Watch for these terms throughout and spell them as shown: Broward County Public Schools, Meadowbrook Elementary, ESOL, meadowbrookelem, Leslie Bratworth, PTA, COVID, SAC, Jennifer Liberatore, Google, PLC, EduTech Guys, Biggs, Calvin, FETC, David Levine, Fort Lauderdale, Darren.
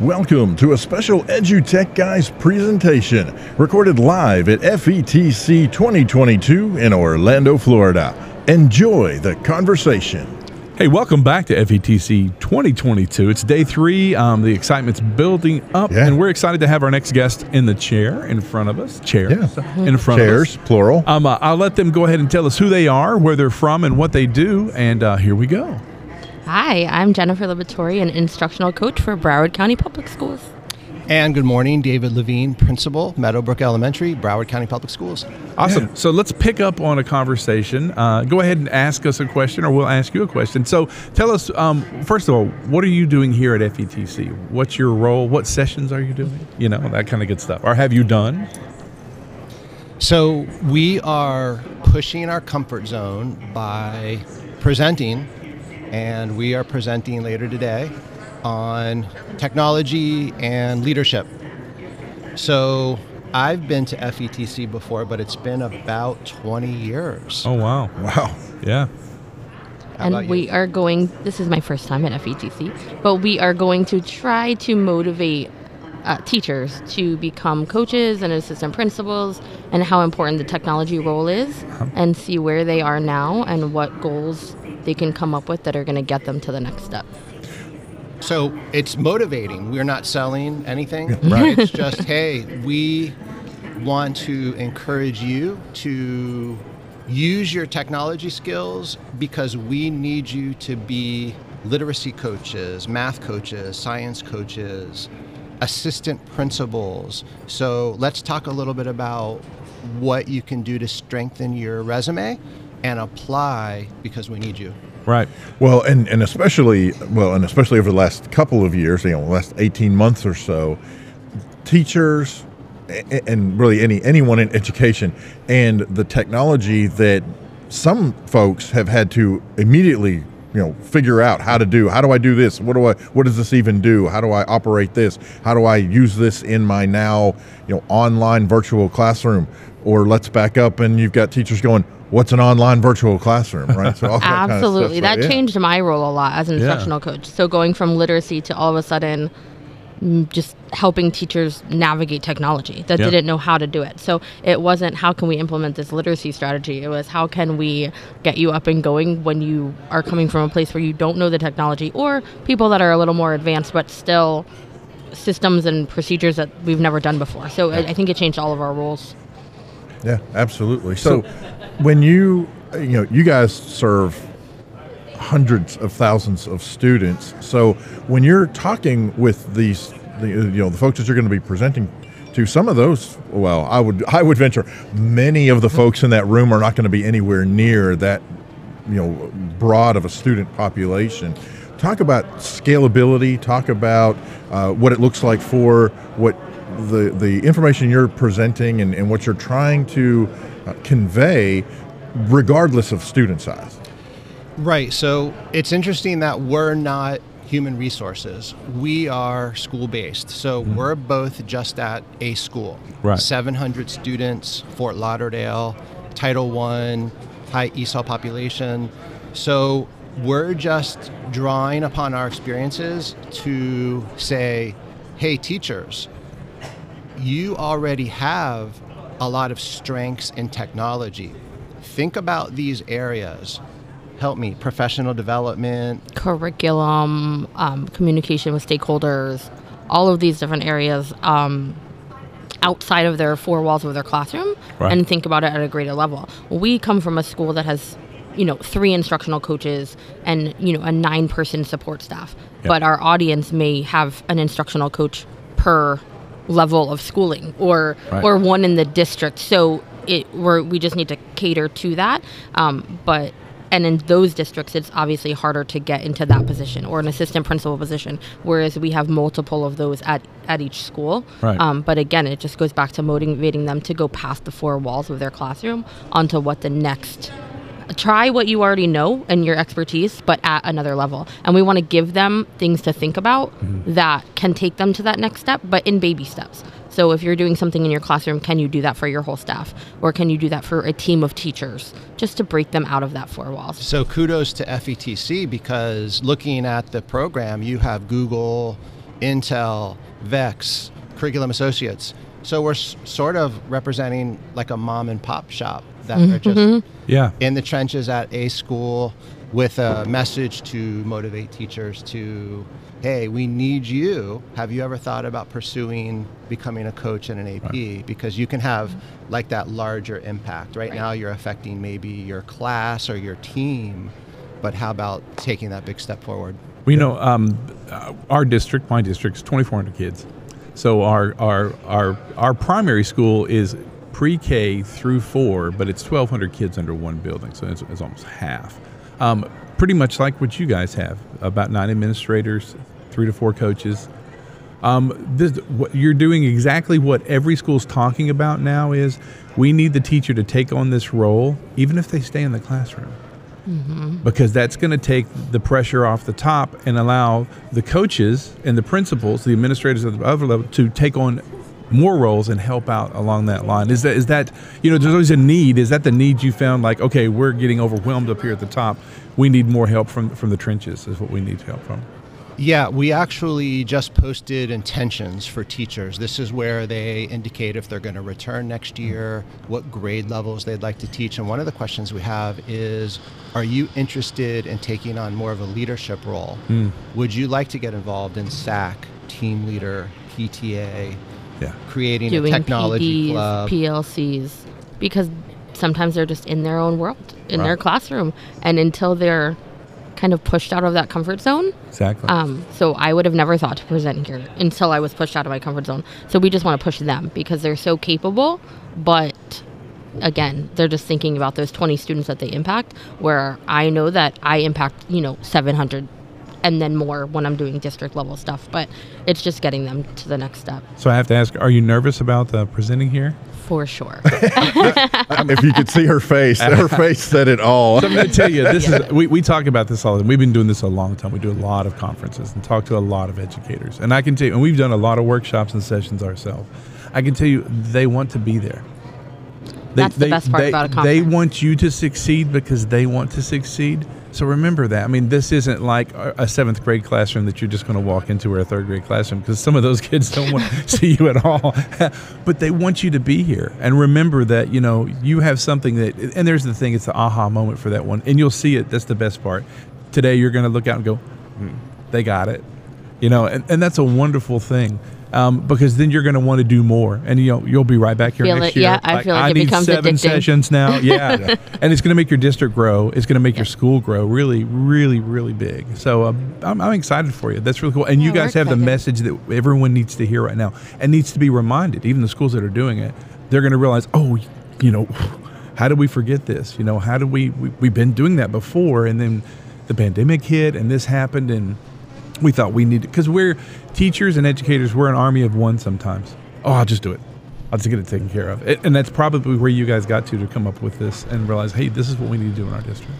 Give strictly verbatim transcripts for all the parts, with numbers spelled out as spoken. Welcome to a special EduTech Guys presentation recorded live at F E T C twenty twenty-two in Orlando, Florida. Enjoy the conversation. Hey, welcome back to F E T C twenty twenty-two. It's day three. Um, the excitement's building up, yeah. And we're excited to have our next guest in the chair in front of us. Chairs yeah. in front Chairs, of us. Plural. Um, uh, I'll let them go ahead and tell us who they are, where they're from, and what they do. And uh, here we go. Hi, I'm Jennifer Liberatore, an instructional coach for Broward County Public Schools. And good morning, David Levine, principal, Meadowbrook Elementary, Broward County Public Schools. Awesome. Yeah. So let's pick up on a conversation. Uh, go ahead and ask us a question, or we'll ask you a question. So tell us, um, first of all, what are you doing here at F E T C? What's your role? What sessions are you doing? You know, that kind of good stuff. Or have you done? So we are pushing our comfort zone by presenting. And we are presenting later today on technology and leadership. So I've been to F E T C before, but it's been about twenty years. Oh, wow. Wow. Yeah. How and we you? are going, this is my first time at F E T C, but we are going to try to motivate uh, teachers to become coaches and assistant principals and how important the technology role is, uh-huh. and see where they are now and what goals they can come up with that are going to get them to the next step. So it's motivating. We're not selling anything. Right. It's just, hey, we want to encourage you to use your technology skills because we need you to be literacy coaches, math coaches, science coaches, assistant principals. So let's talk a little bit about what you can do to strengthen your resume and apply because we need you. Right. Well, and, and especially well, and especially over the last couple of years, you know, last eighteen months or so, teachers and really any anyone in education and the technology that some folks have had to immediately, you know, figure out how to do. How do I do this? What do I? What does this even do? How do I operate this? How do I use this in my now, you know, online virtual classroom? Or let's back up, and you've got teachers going, what's an online virtual classroom, right? So all that Absolutely. Kind of stuff, that right? changed yeah. my role a lot as an instructional yeah. coach. So going from literacy to all of a sudden just helping teachers navigate technology that yep. didn't know how to do it. So it wasn't how can we implement this literacy strategy? It was how can we get you up and going when you are coming from a place where you don't know the technology, or people that are a little more advanced but still systems and procedures that we've never done before. So yeah. I think it changed all of our roles. Yeah, absolutely. So, so when you, you know, you guys serve hundreds of thousands of students. So when you're talking with these, the, you know, the folks that you're going to be presenting to, some of those, well, I would, I would venture many of the folks in that room are not going to be anywhere near that, you know, broad of a student population. Talk about scalability, talk about uh, what it looks like for what the, the information you're presenting and, and what you're trying to uh, convey regardless of student size. Right, so it's interesting that we're not human resources. We are school-based, so mm-hmm. we're both just at a school. Right. seven hundred students, Fort Lauderdale, Title one, high E S O L population. So we're just drawing upon our experiences to say, hey, teachers, you already have a lot of strengths in technology. Think about these areas. Help me, professional development. Curriculum, um, communication with stakeholders, all of these different areas um, outside of their four walls of their classroom, right. and think about it at a greater level. We come from a school that has, you know, three instructional coaches and, you know, a nine-person support staff. Yep. But our audience may have an instructional coach per level of schooling, or right. or one in the district. So it we're, we just need to cater to that. Um, but and in those districts, it's obviously harder to get into that position or an assistant principal position, whereas we have multiple of those at, at each school. Right. Um, but again, it just goes back to motivating them to go past the four walls of their classroom onto what the next. Try what you already know and your expertise, but at another level. And we want to give them things to think about mm-hmm. that can take them to that next step, but in baby steps. So if you're doing something in your classroom, can you do that for your whole staff? Or can you do that for a team of teachers? Just to break them out of that four walls. So kudos to F E T C, because looking at the program, you have Google, Intel, Vex, Curriculum Associates. So we're s- sort of representing like a mom and pop shop that mm-hmm. are just yeah. in the trenches at a school with a message to motivate teachers to, hey, we need you. Have you ever thought about pursuing becoming a coach and an A P? Right. Because you can have like that larger impact. Right, right now you're affecting maybe your class or your team, but how about taking that big step forward? Well, you know, um, our district, my district's twenty-four hundred kids. So our, our our our primary school is pre-K through four, but it's twelve hundred kids under one building, so it's, it's almost half. Um, pretty much like what you guys have, about nine administrators, three to four coaches. Um, this, what you're doing exactly what every school's talking about now is we need the teacher to take on this role, even if they stay in the classroom. Mm-hmm. Because that's going to take the pressure off the top and allow the coaches and the principals, the administrators at the other level, to take on more roles and help out along that line. Is that, is that, you know, there's always a need. Is that the need you found? Like, okay, we're getting overwhelmed up here at the top. We need more help from, from the trenches is what we need help from. Yeah, we actually just posted intentions for teachers. This is where they indicate if they're going to return next year, what grade levels they'd like to teach. And one of the questions we have is, are you interested in taking on more of a leadership role? Mm. Would you like to get involved in S A C, team leader, P T A, yeah. creating Doing a technology P Ds, club? P L Cs, because sometimes they're just in their own world, in right. their classroom. And until they're kind of pushed out of that comfort zone. Exactly. Um, so I would have never thought to present here until I was pushed out of my comfort zone. So we just want to push them because they're so capable. But again, they're just thinking about those twenty students that they impact, where I know that I impact, you know, seven hundred and then more when I'm doing district level stuff. But it's just getting them to the next step. So I have to ask, are you nervous about uh, presenting here? For sure. If you could see her face, her face said it all. So I'm going to tell you, this yeah. is we, we talk about this all the time. We've been doing this a long time. We do a lot of conferences and talk to a lot of educators. And I can tell you, and we've done a lot of workshops and sessions ourselves. I can tell you, they want to be there. They, That's they, the best part they, about a conference. They want you to succeed because they want to succeed. So remember that. I mean, this isn't like a seventh grade classroom that you're just going to walk into or a third grade classroom because some of those kids don't want to see you at all. But they want you to be here. And remember that, you know, you have something that, and there's the thing, it's the aha moment for that one. And you'll see it. That's the best part. Today, you're going to look out and go, hmm, they got it. You know, and, and that's a wonderful thing. Um, because then you're going to want to do more, and you know, you'll be right back here feel next it, year. Yeah, I like, feel like I it need becomes seven addicting. Sessions now. Yeah, yeah. And it's going to make your district grow. It's going to make yeah. your school grow really, really, really big. So um, I'm, I'm excited for you. That's really cool. And yeah, you guys have excited. The message that everyone needs to hear right now, and needs to be reminded. Even the schools that are doing it, they're going to realize, oh, you know, how did we forget this? You know, how did we, we we've been doing that before, and then the pandemic hit, and this happened, and. We thought we needed, because we're teachers and educators, we're an army of one sometimes. Oh, I'll just do it. I'll just get it taken care of. It, and that's probably where you guys got to to come up with this and realize, hey, this is what we need to do in our district.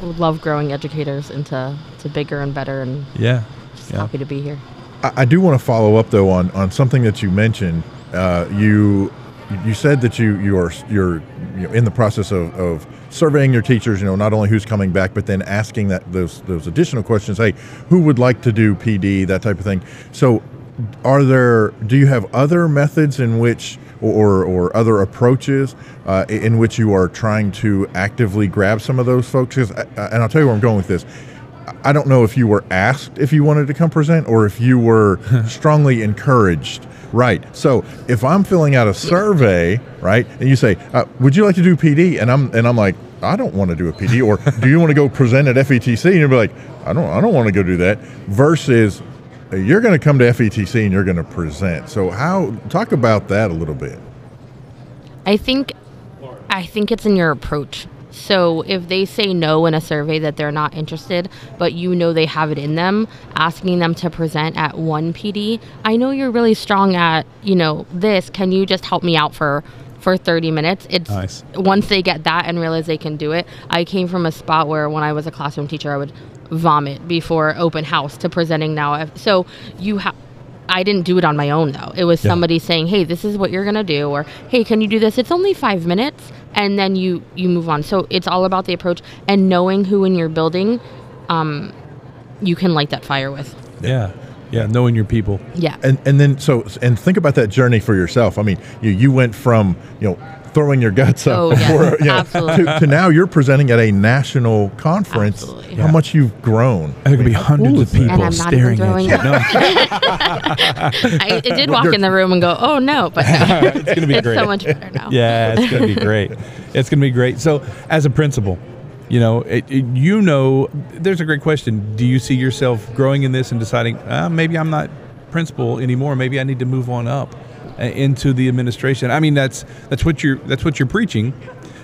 We love growing educators into to bigger and better, and yeah, just yeah. happy to be here. I, I do want to follow up, though, on, on something that you mentioned. Uh, you you said that you, you are you're you know, in the process of, of surveying your teachers, you know, not only who's coming back, but then asking that those those additional questions. Hey, who would like to do P D, that type of thing. So are there, do you have other methods in which, or, or other approaches uh, in which you are trying to actively grab some of those folks? Because, and I'll tell you where I'm going with this. I don't know if you were asked if you wanted to come present or if you were strongly encouraged. Right. So if I'm filling out a survey, right, and you say, uh, would you like to do P D? And I'm and I'm like, I don't want to do a P D. Or do you want to go present at F E T C? And you'll be like, I don't I don't want to go do that. Versus you're going to come to F E T C and you're going to present. So how, talk about that a little bit. I think I think it's in your approach. So if they say no in a survey that they're not interested, but you know they have it in them, asking them to present at one P D, I know you're really strong at, you know, this, can you just help me out for, for thirty minutes? It's nice. Once they get that and realize they can do it. I came from a spot where when I was a classroom teacher, I would vomit before open house to presenting now. So you have, I didn't do it on my own though. It was yeah. somebody saying, hey, this is what you're going to do, or hey, can you do this? It's only five minutes. And then you, you move on. So it's all about the approach and knowing who in your building um, you can light that fire with. Yeah. Yeah, knowing your people. Yeah. And and then so and think about that journey for yourself. I mean, you you went from, you know, throwing your guts up oh, before, yes. you know, Absolutely. To, to now you're presenting at a national conference. Absolutely. How yeah. much you've grown. And there could be hundreds Ooh, of people staring at you. No. I, I did well, walk in the room and go, oh no, but no. It's going to be it's great. It's so much better now. Yeah, it's going to be great. It's going to be great. So as a principal, you know, it, it, you know, there's a great question. Do you see yourself growing in this and deciding, uh, maybe I'm not principal anymore. Maybe I need to move on up into the administration? I mean, that's that's what you're that's what you're preaching.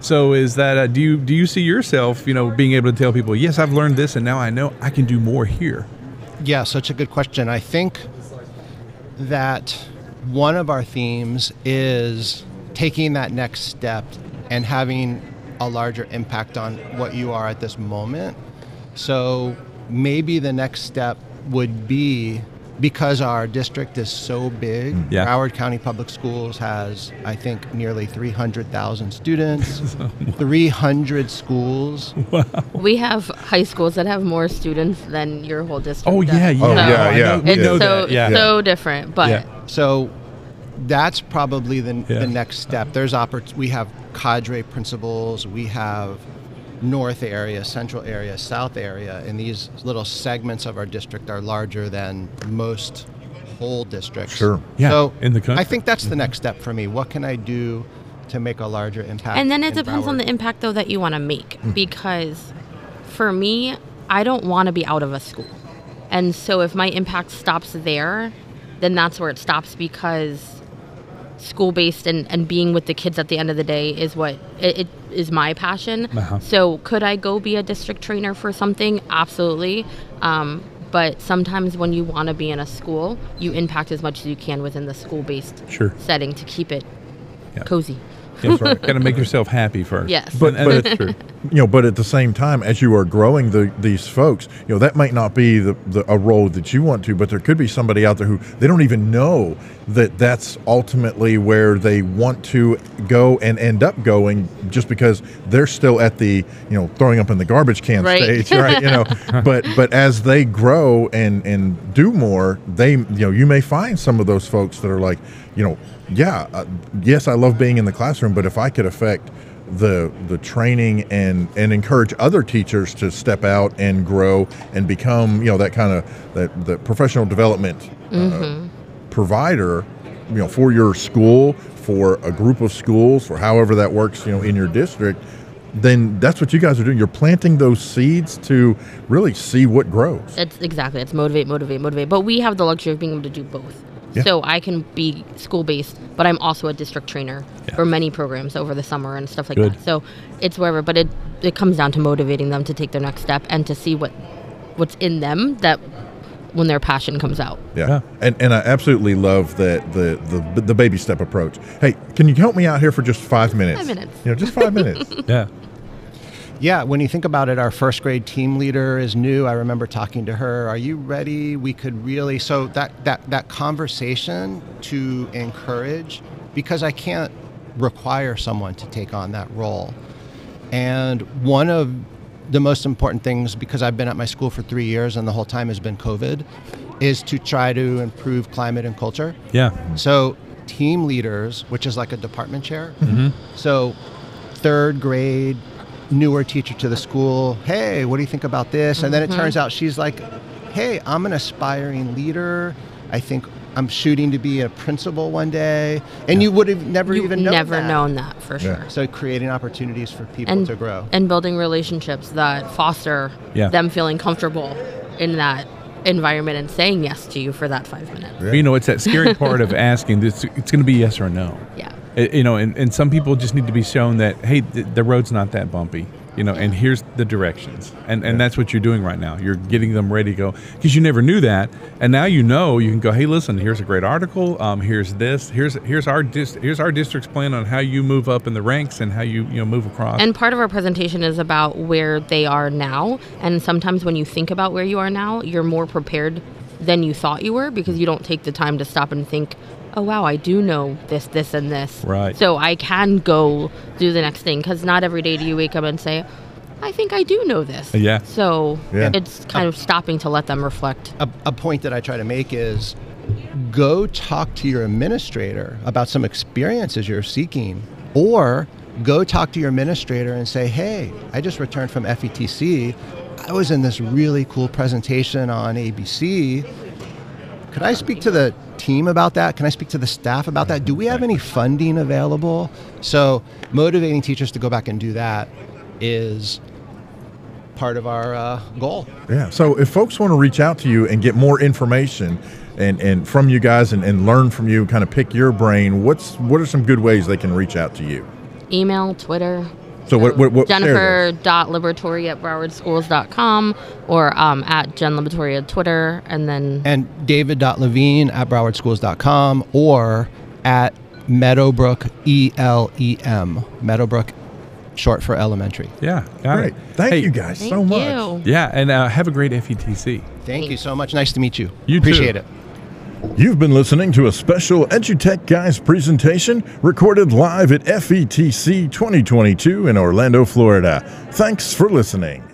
So is that uh, do you do you see yourself, you know, being able to tell people, yes, I've learned this and now I know I can do more here? Yeah, such a good question. I think that one of our themes is taking that next step and having a larger impact on what you are at this moment. So maybe the next step would be, because our district is so big, yeah. Broward County Public Schools has, I think, nearly three hundred thousand students, three hundred schools. Wow. We have high schools that have more students than your whole district. Oh, does. yeah, yeah. Oh, so yeah, yeah. It's yeah. so, yeah. so different. But yeah. So that's probably the, yeah. the next step. There's oppor- We have cadre principals. We have north area, central area, south area, and these little segments of our district are larger than most whole districts. Sure. Yeah. So in the country. I think that's the next step for me. What can I do to make a larger impact? And then it depends Broward? on the impact, though, that you want to make. Mm-hmm. Because for me, I don't want to be out of a school. And so if my impact stops there, then that's where it stops, because school-based and, and being with the kids at the end of the day is what it, it is my passion. Uh-huh. So could I go be a district trainer for something? Absolutely. Um, but sometimes when you want to be in a school, you impact as much as you can within the school-based sure. setting to keep it yeah. cozy. That's right. Got to make yourself happy first. Yes, but, but that's true. You know, but at the same time, as you are growing the, these folks, you know, that might not be the, the a role that you want to, but there could be somebody out there who they don't even know that that's ultimately where they want to go and end up going, just because they're still at the, you know, throwing up in the garbage can right. stage, right? You know, but but as they grow and and do more, they you know you may find some of those folks that are like, you know. Yeah, uh, yes, I love being in the classroom, but if I could affect the the training and, and encourage other teachers to step out and grow and become, you know, that kind of that the professional development uh, mm-hmm. provider, you know, for your school, for a group of schools, for however that works, you know, in your district, then that's what you guys are doing. You're planting those seeds to really see what grows. It's exactly. It's motivate, motivate, motivate. But we have the luxury of being able to do both. Yeah. So I can be school-based, but I'm also a district trainer yeah. for many programs over the summer and stuff like Good. that. So it's wherever, but it, it comes down to motivating them to take their next step and to see what what's in them that when their passion comes out. Yeah, yeah. and and I absolutely love that the, the the baby step approach. Hey, can you help me out here for just five minutes? Five minutes. You know, just five minutes. Yeah. Yeah, when you think about it, our first grade team leader is new. I remember talking to her, are you ready? We could really, so that, that, that conversation to encourage, because I can't require someone to take on that role. And one of the most important things, because I've been at my school for three years and the whole time has been COVID, is to try to improve climate and culture. Yeah. So team leaders, which is like a department chair. Mm-hmm. So third grade, newer teacher to the school, hey, what do you think about this? And then it turns out she's like, hey, I'm an aspiring leader. I think I'm shooting to be a principal one day. And yeah. you would have never You've even known never that. known that, for sure. Yeah. So creating opportunities for people and, to grow. And building relationships that foster yeah. them feeling comfortable in that environment and saying yes to you for that five minutes. Yeah. You know, it's that scary part of asking. It's, it's going to be yes or no. Yeah. You know, and, and some people just need to be shown that, hey, the, the road's not that bumpy, you know, and here's the directions. And and yeah. that's what you're doing right now. You're getting them ready to go, because you never knew that. And now you know, you can go, hey, listen, here's a great article. Um, here's this. Here's here's our dis- here's our district's plan on how you move up in the ranks and how you, you know, move across. And part of our presentation is about where they are now. And sometimes when you think about where you are now, you're more prepared than you thought you were, because you don't take the time to stop and think, oh, wow, I do know this, this, and this. Right. So I can go do the next thing, because not every day do you wake up and say, I think I do know this. Yeah. So yeah. it's kind of stopping to let them reflect. A, a point that I try to make is go talk to your administrator about some experiences you're seeking, or go talk to your administrator and say, hey, I just returned from F E T C. I was in this really cool presentation on A B C. Could I speak to the team about that? Can I speak to the staff about that? Do we have any funding available? So motivating teachers to go back and do that is part of our uh, goal. Yeah, so if folks want to reach out to you and get more information and, and from you guys and, and learn from you, kind of pick your brain, what's what are some good ways they can reach out to you? Email, Twitter. So, so what, what, what Jennifer dot Liberatore at Broward Schools dot com or um, at Jen Liberatore at Twitter, and then and David dot Levine at Broward Schools dot com or at Meadowbrook E L E M, Meadowbrook, short for elementary. Yeah, got great. It. Thank hey, you guys thank so much. You. Yeah, and uh, have a great F E T C. Thank, thank you so much. Nice to meet you. You Appreciate too. It. You've been listening to a special EduTech Guys presentation recorded live at F E T C twenty twenty-two in Orlando, Florida. Thanks for listening.